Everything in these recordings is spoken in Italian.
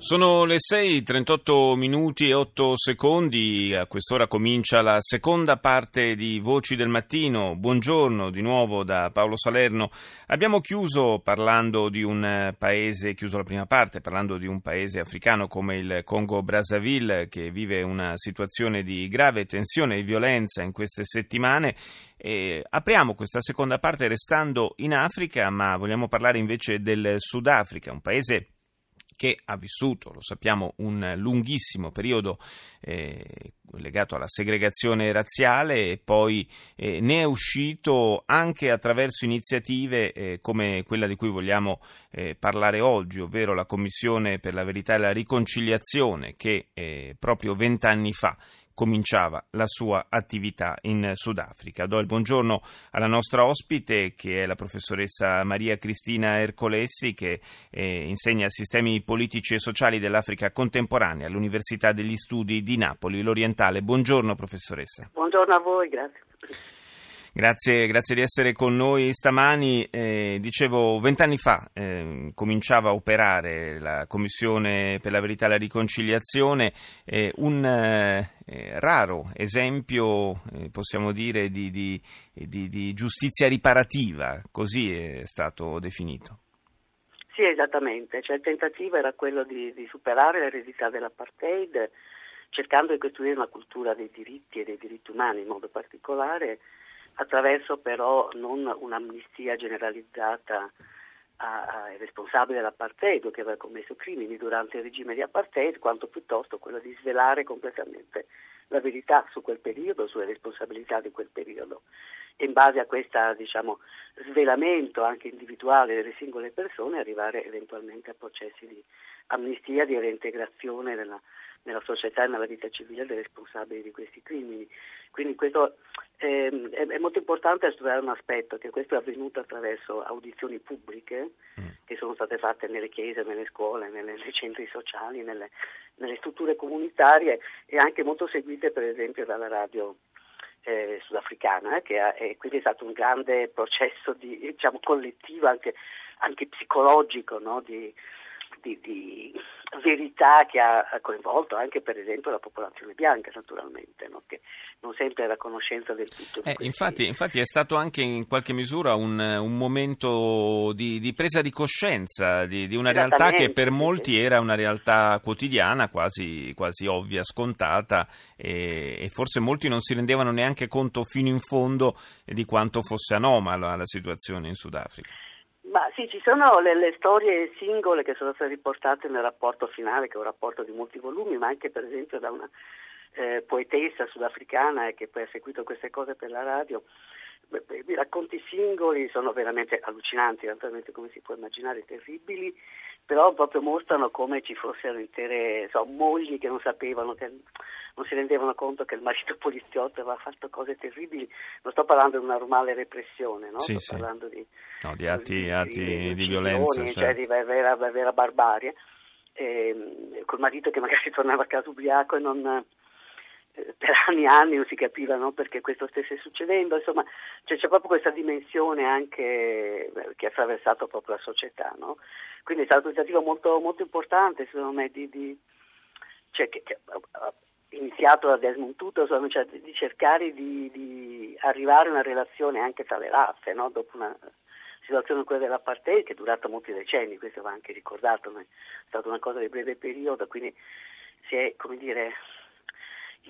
Sono le 6:38 minuti e 8 secondi, a quest'ora comincia la seconda parte di Voci del Mattino. Buongiorno di nuovo da Paolo Salerno. Abbiamo chiuso parlando di un paese, chiuso la prima parte, parlando di un paese africano come il Congo Brazzaville, che vive una situazione di grave tensione e violenza in queste settimane. E apriamo questa seconda parte restando in Africa, ma vogliamo parlare invece del Sudafrica, un paese che ha vissuto, lo sappiamo, un lunghissimo periodo legato alla segregazione razziale e poi ne è uscito anche attraverso iniziative come quella di cui vogliamo parlare oggi, ovvero la Commissione per la Verità e la Riconciliazione, che proprio 20 anni fa cominciava la sua attività in Sudafrica. Do il buongiorno alla nostra ospite, che è la professoressa Maria Cristina Ercolessi, che insegna sistemi politici e sociali dell'Africa contemporanea all'Università degli Studi di Napoli, l'Orientale. Buongiorno professoressa. Buongiorno a voi, grazie. Grazie di essere con noi stamani. Dicevo, 20 anni fa cominciava a operare la Commissione per la Verità e la Riconciliazione, raro esempio, possiamo dire, di giustizia riparativa, così è stato definito. Sì, esattamente. Cioè, il tentativo era quello di superare l'eredità dell'apartheid, cercando di costruire una cultura dei diritti e dei diritti umani in modo particolare, attraverso però non un'amnistia generalizzata ai responsabili dell'apartheid che aveva commesso crimini durante il regime di apartheid, quanto piuttosto quello di svelare completamente la verità su quel periodo, sulle responsabilità di quel periodo. E in base a questo, svelamento anche individuale delle singole persone, arrivare eventualmente a processi di amnistia, di reintegrazione nella società e nella vita civile dei responsabili di questi crimini. Quindi questo è molto importante studiare un aspetto, che questo è avvenuto attraverso audizioni pubbliche che sono state fatte nelle chiese, nelle scuole, nei centri sociali, nelle strutture comunitarie, e anche molto seguite per esempio dalla radio sudafricana, quindi è stato un grande processo di collettivo, anche psicologico, no? Di verità, che ha coinvolto anche per esempio la popolazione bianca, naturalmente, no? Che non sempre era a conoscenza del tutto. Infatti è stato anche in qualche misura un momento di presa di coscienza di una realtà che per molti era una realtà quotidiana, quasi ovvia, scontata, e forse molti non si rendevano neanche conto fino in fondo di quanto fosse anomala la situazione in Sudafrica. Ma sì, ci sono le storie singole che sono state riportate nel rapporto finale, che è un rapporto di molti volumi, ma anche per esempio da una poetessa sudafricana che poi ha seguito queste cose per la radio. I racconti singoli sono veramente allucinanti, naturalmente, come si può immaginare, terribili, però proprio mostrano come ci fossero intere mogli che non sapevano, che non si rendevano conto che il marito poliziotto aveva fatto cose terribili. Non sto parlando di una normale repressione, no? Sì, sto parlando di atti di violenza, cioè di vera barbarie, col marito che magari tornava a casa ubriaco e non... per anni e anni non si capiva, no? Perché questo stesse succedendo. Insomma, c'è proprio questa dimensione anche che ha attraversato proprio la società, no? Quindi è stato un tentativo molto, molto importante, secondo me, che ha iniziato da Desmond Tutu, di cercare di arrivare a una relazione anche tra le razze, no? Dopo una situazione, quella dell'apartheid, che è durata molti decenni, questo va anche ricordato, ma è stata una cosa di breve periodo, quindi si è,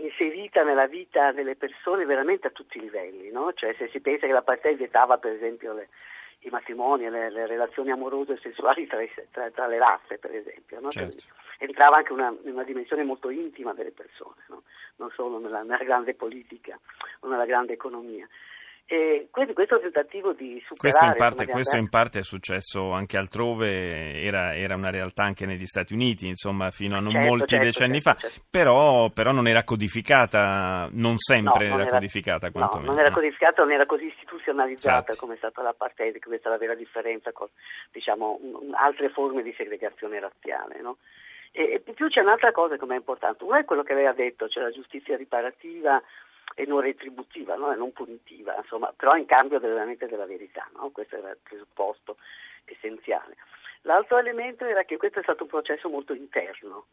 inserita nella vita delle persone veramente a tutti i livelli, no? Cioè, se si pensa che l'apartheid vietava per esempio i matrimoni, le relazioni amorose e sessuali tra le razze, per esempio, no? Certo. Entrava anche una dimensione molto intima delle persone, no? Non solo nella grande politica o nella grande economia. E quindi questo tentativo di superare... Questo in parte è successo anche altrove, era una realtà anche negli Stati Uniti, insomma, fino a non molti decenni fa. Però non era codificata, non era così istituzionalizzata. Infatti, come è stata l'apartheid, questa è la vera differenza con altre forme di segregazione razziale, no? E più c'è un'altra cosa che mi è importante, uno è quello che lei ha detto, cioè la giustizia riparativa e non retributiva, no? E non punitiva, insomma, però in cambio veramente della verità, no? Questo era il presupposto essenziale. L'altro elemento era che questo è stato un processo molto interno,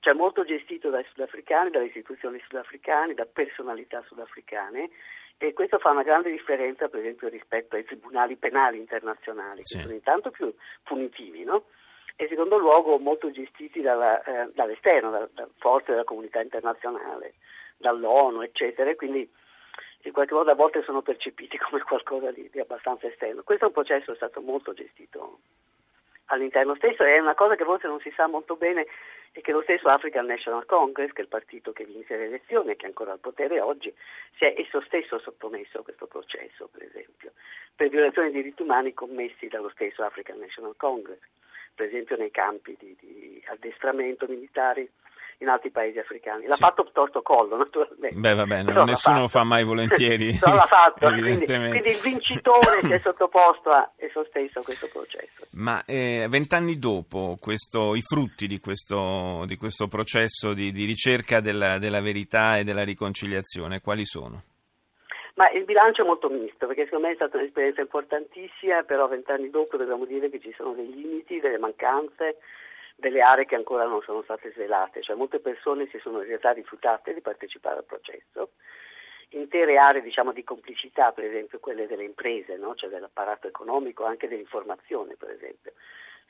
cioè molto gestito dai sudafricani, dalle istituzioni sudafricane, da personalità sudafricane, e questo fa una grande differenza per esempio rispetto ai tribunali penali internazionali, che sono intanto più punitivi, no? E secondo luogo molto gestiti dall'esterno, da forze della comunità internazionale, dall'ONU, eccetera, e quindi in qualche modo a volte sono percepiti come qualcosa di abbastanza esterno. Questo è un processo che è stato molto gestito all'interno stesso, e è una cosa che forse non si sa molto bene, e che lo stesso African National Congress, che è il partito che vinse le elezioni e che è ancora al potere oggi, si è esso stesso sottomesso a questo processo, per esempio, per violazioni dei diritti umani commessi dallo stesso African National Congress, per esempio nei campi di addestramento militari in altri paesi africani. L'ha fatto tortocollo, naturalmente. Beh, va bene, nessuno fa mai volentieri. Però l'ha fatto, quindi il vincitore si è sottoposto a esso stesso a questo processo. Ma 20 anni dopo i frutti di questo processo di ricerca della verità e della riconciliazione, quali sono? Ma il bilancio è molto misto, perché secondo me è stata un'esperienza importantissima, però 20 anni dopo dobbiamo dire che ci sono dei limiti, delle mancanze, delle aree che ancora non sono state svelate, cioè molte persone si sono in realtà rifiutate di partecipare al processo, intere aree diciamo di complicità, per esempio quelle delle imprese, no? Cioè dell'apparato economico, anche dell'informazione per esempio,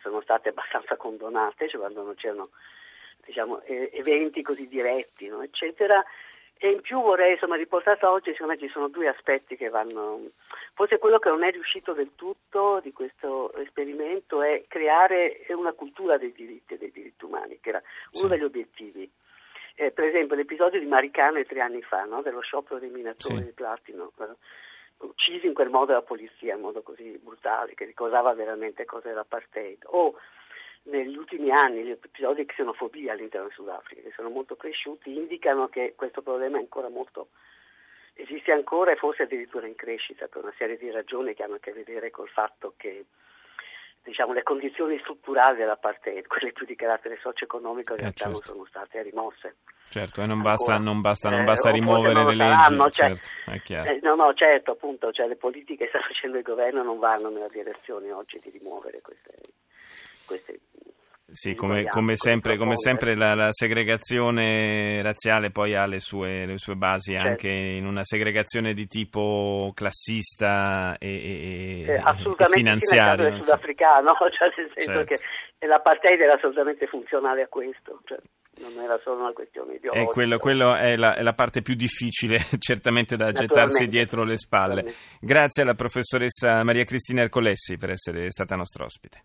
sono state abbastanza condonate, cioè quando non c'erano diciamo eventi così diretti, no? Eccetera. E in più vorrei, insomma, riportata oggi, secondo me ci sono due aspetti che vanno, forse quello che non è riuscito del tutto di questo esperimento è creare una cultura dei diritti e dei diritti umani, che era uno degli obiettivi. Per esempio l'episodio di Marikana 3 anni fa, no? Dello sciopero dei minatori di platino, uccisi in quel modo dalla polizia, in modo così brutale, che ricordava veramente cosa era l'apartheid. O negli ultimi anni gli episodi di xenofobia all'interno del Sudafrica, che sono molto cresciuti, indicano che questo problema è ancora molto, esiste ancora e forse addirittura in crescita per una serie di ragioni che hanno a che vedere col fatto che diciamo le condizioni strutturali dell'apartheid, quelle più di carattere socio-economico, in realtà non sono state rimosse. Certo, e non basta rimuovere le leggi. Certo, le politiche che sta facendo il governo non vanno nella direzione oggi di rimuovere queste. Sì, come sempre la segregazione razziale poi ha le sue basi, certo, anche in una segregazione di tipo classista e finanziario. Assolutamente, sudafricano, cioè nel senso che l'apartheid era assolutamente funzionale a questo, cioè non era solo una questione ideologica. Quello è la parte più difficile, certamente, da gettarsi dietro le spalle. Grazie alla professoressa Maria Cristina Ercolessi per essere stata nostra ospite.